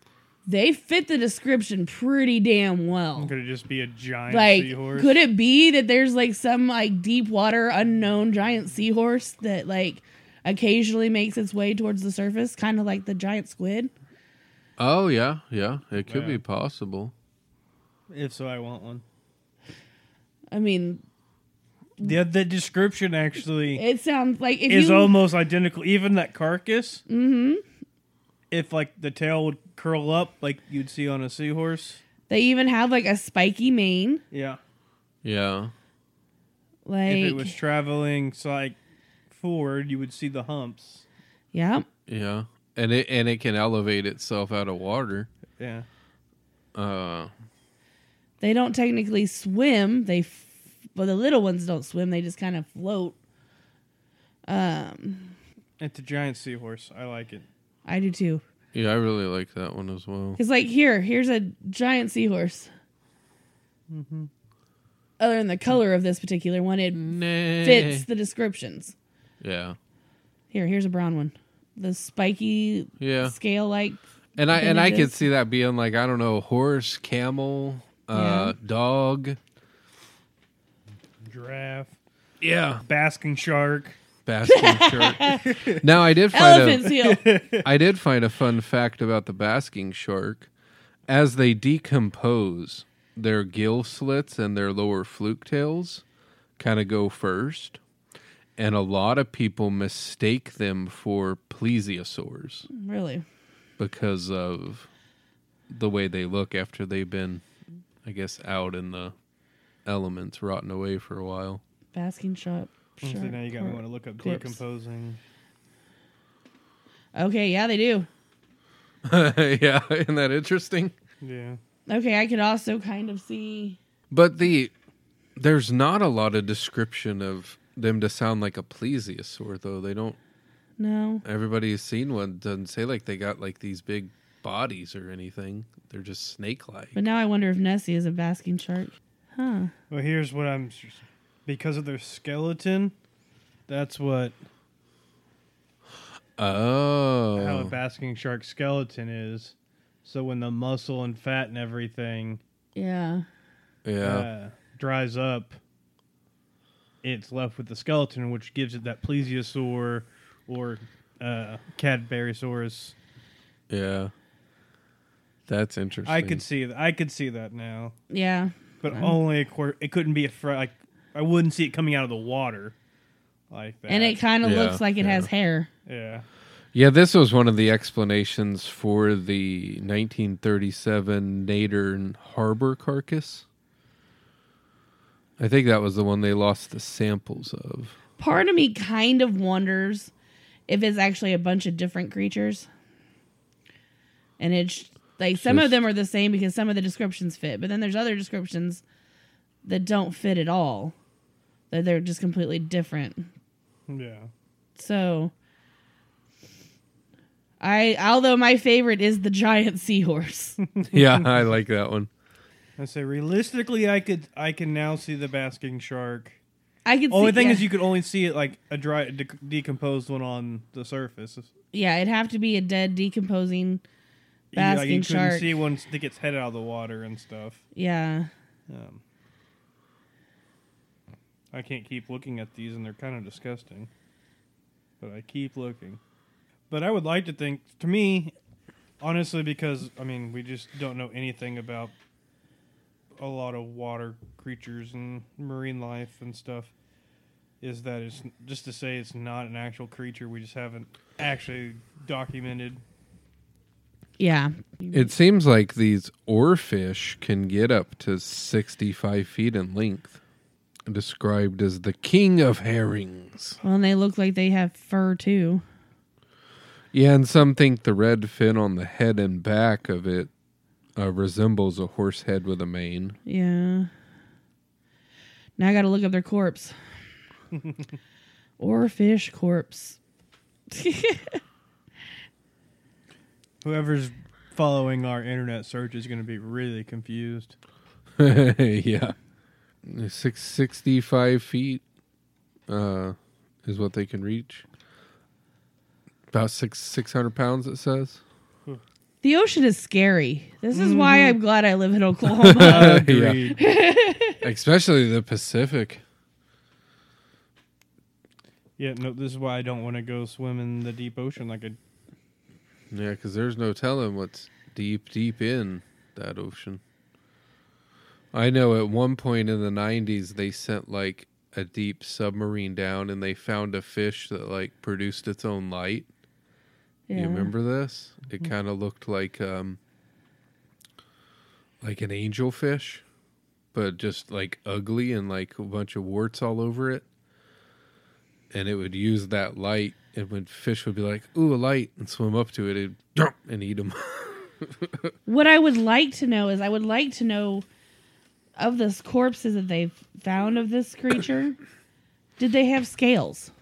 they fit the description pretty damn well. Could it just be a giant seahorse? Could it be that there's like some like deep water unknown giant seahorse that like occasionally makes its way towards the surface, kind of like the giant squid? Oh yeah, it could be possible. If so, I want one. I mean, The description actually it sounds like is almost identical. Even that carcass, if like the tail would curl up like you'd see on a seahorse. They even have like a spiky mane. Yeah. Like, if it was traveling forward, you would see the humps. Yeah. Yeah. And it can elevate itself out of water. Yeah. They don't technically swim. Well, the little ones don't swim. They just kind of float. It's a giant seahorse. I like it. I do too. Yeah, I really like that one as well. Because here's a giant seahorse. Mm-hmm. Other than the color of this particular one, it fits the descriptions. Yeah. Here's a brown one. The spiky scale like. And I could see that being I don't know, horse, camel, dog, giraffe. Yeah. Basking shark. Now I did find a fun fact about the basking shark. As they decompose, their gill slits and their lower fluke tails kind of go first, and a lot of people mistake them for plesiosaurs. Really? Because of the way they look after they've been, I guess, out in the elements, rotting away for a while. Basking shark. So now you got me want to look up decomposing. Okay, yeah, they do. Yeah, isn't that interesting? Yeah. Okay, I could also kind of see. But there's not a lot of description of them to sound like a plesiosaur, though. They don't. No. Everybody's seen one doesn't say they got these big bodies or anything. They're just snake-like. But now I wonder if Nessie is a basking shark. Huh. Well, here's what I'm. Because of their skeleton, that's what. Oh. How a basking shark skeleton is. So when the muscle and fat and everything. Yeah. Yeah. Dries up, it's left with the skeleton, which gives it that plesiosaur or Cadborosaurus. Yeah. That's interesting. I could see that now. Yeah. But only it couldn't be I wouldn't see it coming out of the water like that. And it kind of looks like it has hair. Yeah. Yeah, this was one of the explanations for the 1937 Naden Harbor carcass. I think that was the one they lost the samples of. Part of me kind of wonders if it's actually a bunch of different creatures. And it's some of them are the same because some of the descriptions fit. But then there's other descriptions that don't fit at all. That they're just completely different. Yeah. So, although my favorite is the giant seahorse. Yeah, I like that one. I say realistically, I can now see the basking shark. I can. Only thing is, you could only see it a dry, decomposed one on the surface. Yeah, it'd have to be a dead, decomposing basking shark. You couldn't see one that gets head out of the water and stuff. Yeah. I can't keep looking at these, and they're kind of disgusting. But I keep looking. But I would like to think, to me, honestly, because, we just don't know anything about a lot of water creatures and marine life and stuff, is that it's just to say it's not an actual creature. We just haven't actually documented. Yeah. It seems like these oarfish can get up to 65 feet in length. Described as the king of herrings. Well, and they look like they have fur too. Yeah, and some think the red fin on the head and back of it resembles a horse head with a mane. Yeah. Now I got to look up their corpse. Or fish corpse. Whoever's following our internet search is going to be really confused. Yeah. 65 feet is what they can reach. About 600 pounds, it says. The ocean is scary. This is why I'm glad I live in Oklahoma. Especially the Pacific. Yeah, no, this is why I don't want to go swim in the deep ocean. Yeah, because there's no telling what's deep, deep in that ocean. I know at one point in the 90s, they sent a deep submarine down and they found a fish that produced its own light. Yeah. You remember this? It kind of looked like an angelfish. but just like ugly and like a bunch of warts all over it. And it would use that light, and when fish would be like, ooh, a light, and swim up to it, it'd jump and eat them. What I would like to know is, I would like to know of this corpses that they've found of this creature, did they have scales?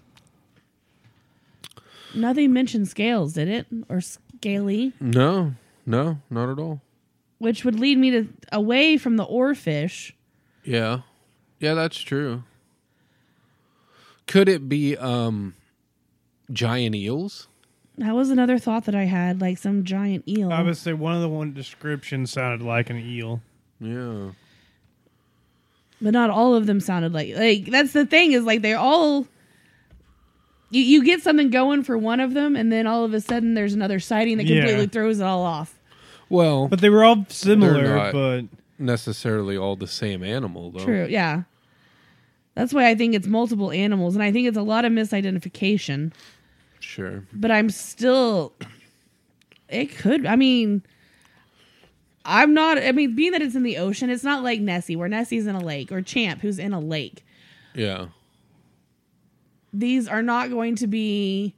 Nothing mentioned scales, did it? Or scaly? No, not at all. Which would lead me to away from the oarfish. Yeah, that's true. Could it be giant eels? That was another thought that I had, like some giant eel. I would say one description sounded like an eel. Yeah. But not all of them sounded like that's the thing, is like they're all, you get something going for one of them, and then all of a sudden there's another sighting that completely throws it all off. Well, but they were all similar, not but necessarily all the same animal, though. True, yeah. That's why I think it's multiple animals, and I think it's a lot of misidentification. Sure. But I'm still... It could... I mean, I'm not... I mean, being that it's in the ocean, it's not like Nessie, where Nessie's in a lake, or Champ, who's in a lake. Yeah. These are not going to be...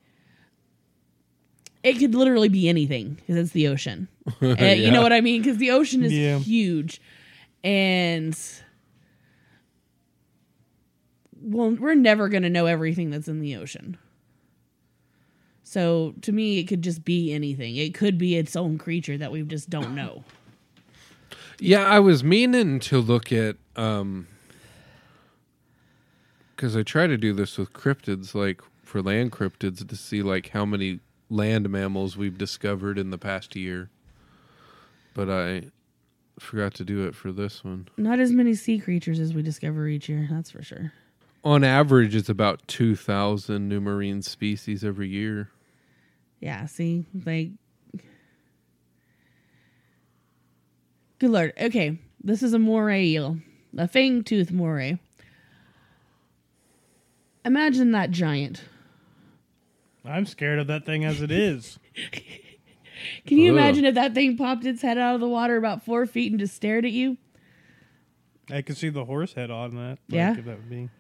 It could literally be anything, because it's the ocean. Yeah. You know what I mean? Because the ocean is huge. And... Well, we're never going to know everything that's in the ocean. So, to me, it could just be anything. It could be its own creature that we just don't know. Yeah, I was meaning to look at... Because I try to do this with cryptids, like, for land cryptids, to see, like, how many land mammals we've discovered in the past year. But I forgot to do it for this one. Not as many sea creatures as we discover each year, that's for sure. On average, it's about 2,000 new marine species every year. Yeah, see? Like... Good Lord. Okay, this is a moray eel. A fang-toothed moray. Imagine that giant. I'm scared of that thing as it is. Can you imagine if that thing popped its head out of the water about 4 feet and just stared at you? I could see the horse head on that. Yeah. That would be...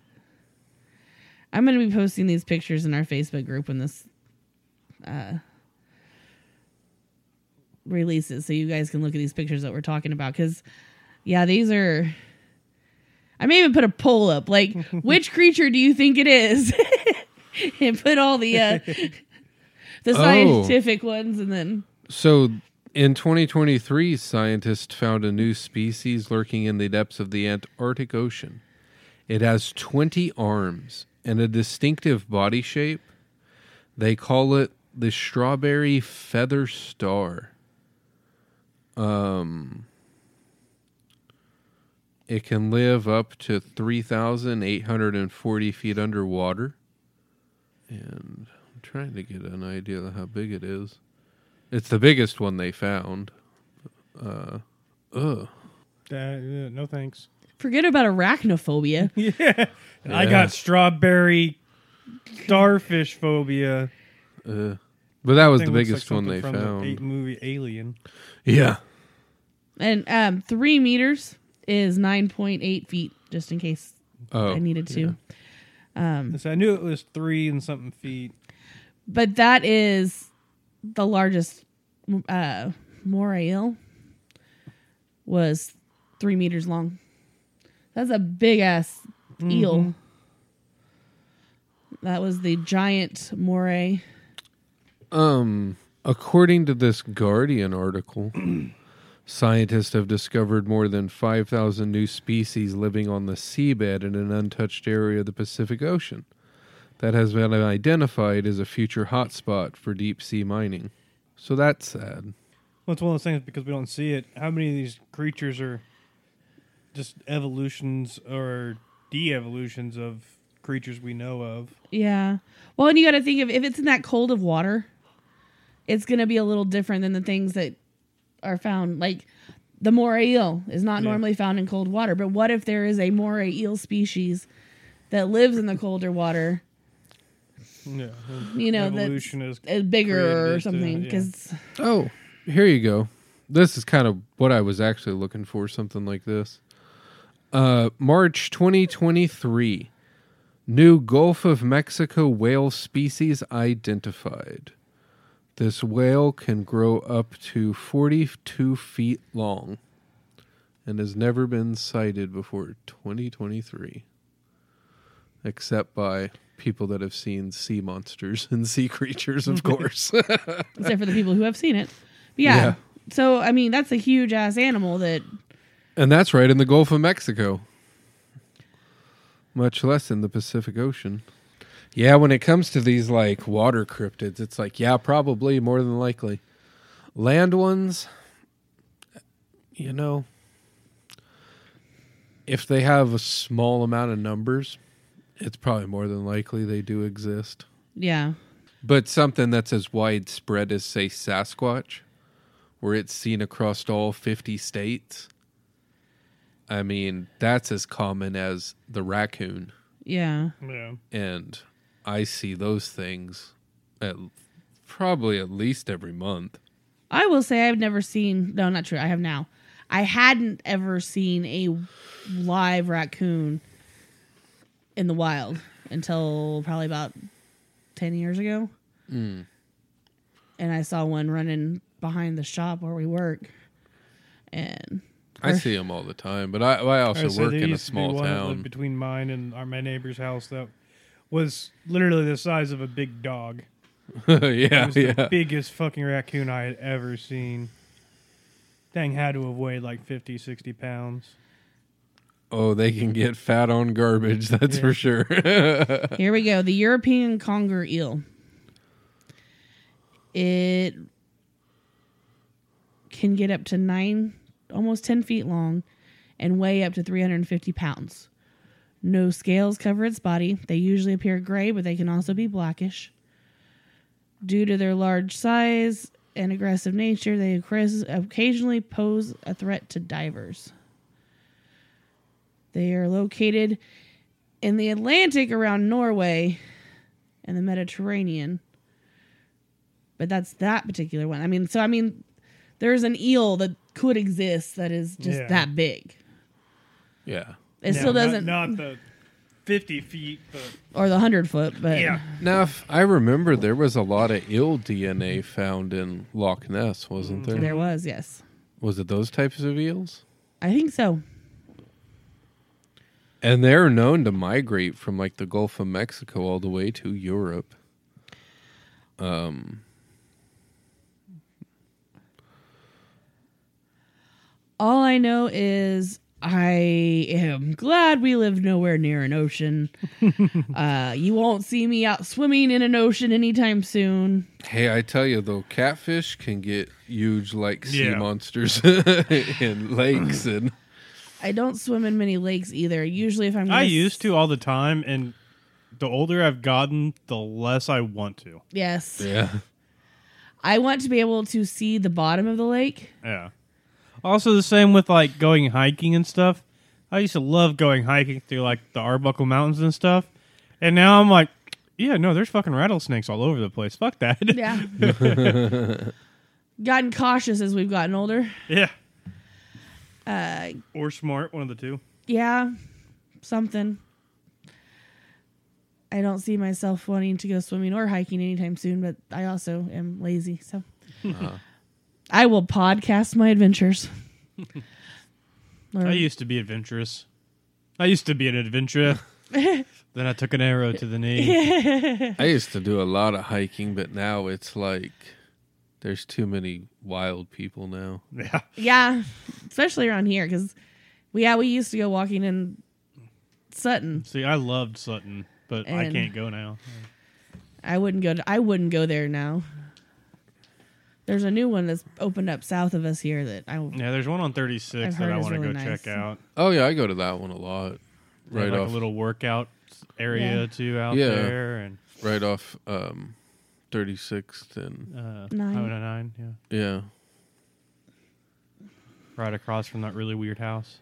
I'm going to be posting these pictures in our Facebook group when this releases, so you guys can look at these pictures that we're talking about. Because, yeah, these are... I may even put a poll up. Like, which creature do you think it is? And put all the scientific ones, and then... So, in 2023, scientists found a new species lurking in the depths of the Antarctic Ocean. It has 20 arms and a distinctive body shape. They call it the strawberry feather star. It can live up to 3,840 feet underwater. And I'm trying to get an idea of how big it is. It's the biggest one they found. No thanks. Forget about arachnophobia. Yeah. Yeah. I got strawberry starfish phobia. But that was the biggest one they found. The movie Alien. Yeah. And 3 meters is 9.8 feet, just in case I needed to. Yeah. So I knew it was 3 and something feet. But that is the largest moray eel, was 3 meters long. That's a big-ass eel. That was the giant moray. According to this Guardian article, scientists have discovered more than 5,000 new species living on the seabed in an untouched area of the Pacific Ocean that has been identified as a future hotspot for deep-sea mining. So that's sad. Well, it's one of those things, because we don't see it. How many of these creatures are... just evolutions or de-evolutions of creatures we know of. Yeah. Well, and you got to think of, if it's in that cold of water, it's going to be a little different than the things that are found. Like the moray eel is not normally found in cold water, but what if there is a moray eel species that lives in the colder water? Yeah. You know, evolution is bigger or something. Here you go. This is kind of what I was actually looking for, something like this. March 2023. New Gulf of Mexico whale species identified. This whale can grow up to 42 feet long and has never been sighted before 2023, except by people that have seen sea monsters and sea creatures, of course. Except for the people who have seen it. But yeah. So, I mean, that's a huge-ass animal that... And that's right in the Gulf of Mexico, much less in the Pacific Ocean. Yeah, when it comes to these, like, water cryptids, it's like, yeah, probably, more than likely. Land ones, you know, if they have a small amount of numbers, it's probably more than likely they do exist. Yeah. But something that's as widespread as, say, Sasquatch, where it's seen across all 50 states, I mean, that's as common as the raccoon. Yeah. Yeah. And... I see those things at least every month. I will say I've never seen... No, not true. I have now. I hadn't ever seen a live raccoon in the wild until probably about 10 years ago. Mm. And I saw one running behind the shop where we work. And... I see them all the time, but I also work in a small town. Between mine and my neighbor's house, though, was literally the size of a big dog. Yeah, it was the biggest fucking raccoon I had ever seen. Thing had to have weighed like 50, 60 pounds. Oh, they can get fat on garbage, that's for sure. Here we go. The European conger eel. It can get up to 9, almost 10 feet long and weigh up to 350 pounds. No scales cover its body. They usually appear gray, but they can also be blackish. Due to their large size and aggressive nature, they occasionally pose a threat to divers. They are located in the Atlantic around Norway and the Mediterranean. But that's that particular one. I mean, there's an eel that could exist that is just that big. Yeah. It still doesn't... Not the 50 feet. But or the 100 foot, but... Yeah. Now, if I remember there was a lot of eel DNA found in Loch Ness, wasn't there? There was, yes. Was it those types of eels? I think so. And they're known to migrate from, like, the Gulf of Mexico all the way to Europe. All I know is... I am glad we live nowhere near an ocean. You won't see me out swimming in an ocean anytime soon. Hey, I tell you though, catfish can get huge like sea monsters in lakes. And I don't swim in many lakes either. Usually if I used to all the time, and the older I've gotten, the less I want to. Yes. Yeah. I want to be able to see the bottom of the lake. Yeah. Also, the same with, like, going hiking and stuff. I used to love going hiking through, like, the Arbuckle Mountains and stuff. And now I'm like, yeah, no, there's fucking rattlesnakes all over the place. Fuck that. Yeah. Gotten cautious as we've gotten older. Yeah. Or smart, one of the two. Yeah. Something. I don't see myself wanting to go swimming or hiking anytime soon, but I also am lazy, so... Uh-huh. I will podcast my adventures. I used to be adventurous. I used to be an adventurer. Then I took an arrow to the knee. I used to do a lot of hiking, but now it's like there's too many wild people now. Yeah. Yeah, especially around here because we used to go walking in Sutton. See, I loved Sutton, but I can't go now. I wouldn't go there now. There's a new one that's opened up south of us here that I... Yeah, there's one on 36 that I want to go check out. Oh, yeah, I go to that one a lot. Right off... Like a little workout area, too, out there. And right off 36th and... 909, yeah. Yeah. Right across from that really weird house.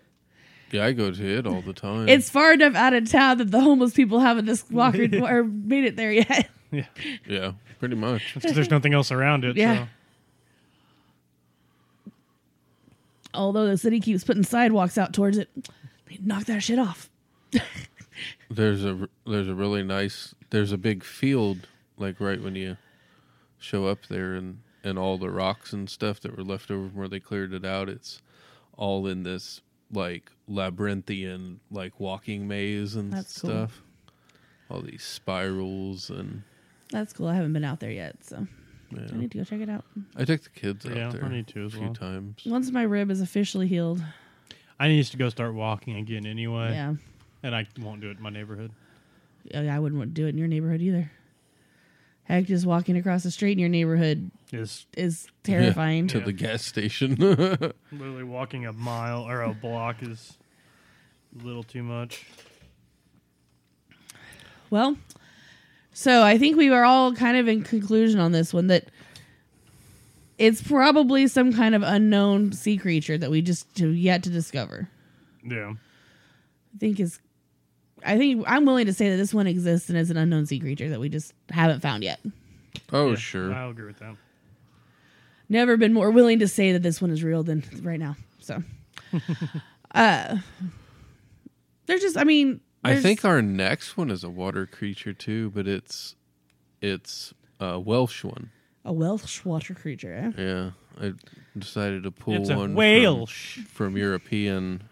Yeah, I go to it all the time. It's far enough out of town that the homeless people haven't made it there yet. Yeah. Yeah, pretty much. Because there's nothing else around it, so... Although the city keeps putting sidewalks out towards it. knock that shit off. There's a really nice, there's a big field, like right when you show up there, and all the rocks and stuff that were left over from where they cleared it out, it's all in this like labyrinthian like walking maze and that's stuff. Cool. All these spirals and that's cool. I haven't been out there yet, so yeah. I need to go check it out. I took the kids out there. I need to as a few times. Once my rib is officially healed, I need to go start walking again anyway. Yeah, and I won't do it in my neighborhood. Yeah, I wouldn't do it in your neighborhood either. Heck, just walking across the street in your neighborhood is terrifying. Yeah, to the gas station. Literally walking a mile or a block is a little too much. Well, so I think we were all kind of in conclusion on this one that it's probably some kind of unknown sea creature that we just have yet to discover. Yeah. I think I'm willing to say that this one exists and is an unknown sea creature that we just haven't found yet. Oh, yeah, sure. I'll agree with that. Never been more willing to say that this one is real than right now. So, they're just, I mean, I think our next one is a water creature too, but it's a Welsh one. A Welsh water creature, eh? Yeah. I decided to pull one Welsh from European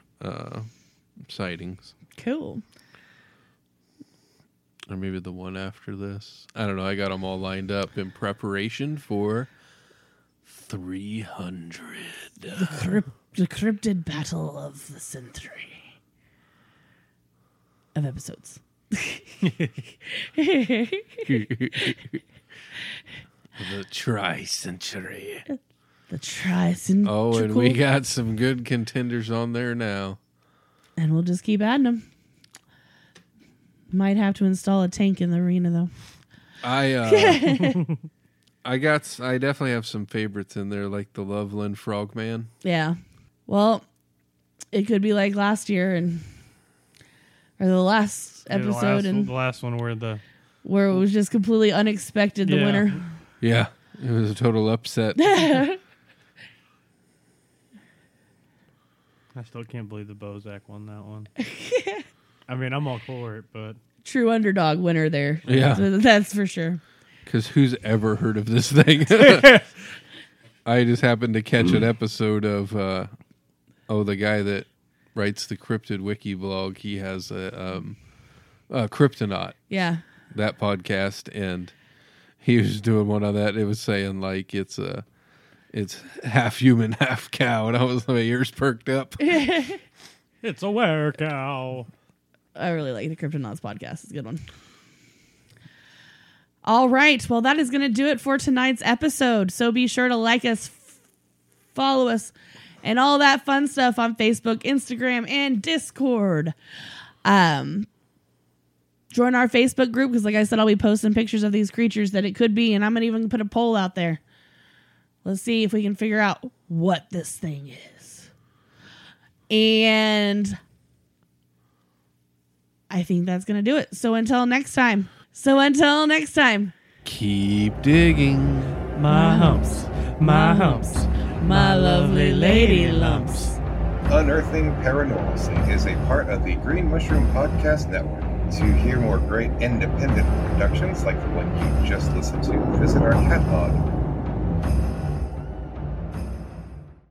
sightings. Cool. Or maybe the one after this. I don't know. I got them all lined up in preparation for 300. The cryptid battle of the century. Of episodes. The tri-century. The tri-century. Oh, and we got some good contenders on there now. And we'll just keep adding them. Might have to install a tank in the arena, though. I definitely have some favorites in there, like the Loveland Frogman. Yeah. Well, it could be like last year or the last episode. The last one where it was just completely unexpected, the winner. Yeah. It was a total upset. I still can't believe the Bozak won that one. I mean, I'm all for it, but... True underdog winner there. Yeah. That's for sure. Because who's ever heard of this thing? I just happened to catch an episode of... the guy that writes the Cryptid Wiki blog, he has a Cryptonaut. Yeah. That podcast, and he was doing one on that. It was saying, like, It's half human, half cow, and my ears perked up. It's a were-cow. I really like the Cryptonauts podcast. It's a good one. All right. Well, that is going to do it for tonight's episode. So be sure to like us, follow us, and all that fun stuff on Facebook, Instagram, and Discord. Join our Facebook group because, like I said, I'll be posting pictures of these creatures that it could be, and I'm going to even put a poll out there. Let's see if we can figure out what this thing is. And I think that's going to do it. So until next time. Keep digging. My humps, my humps, my lovely lady lumps. Unearthing Paranormalcy is a part of the Green Mushroom Podcast Network. To hear more great independent productions like the one you just listened to, visit our catalog.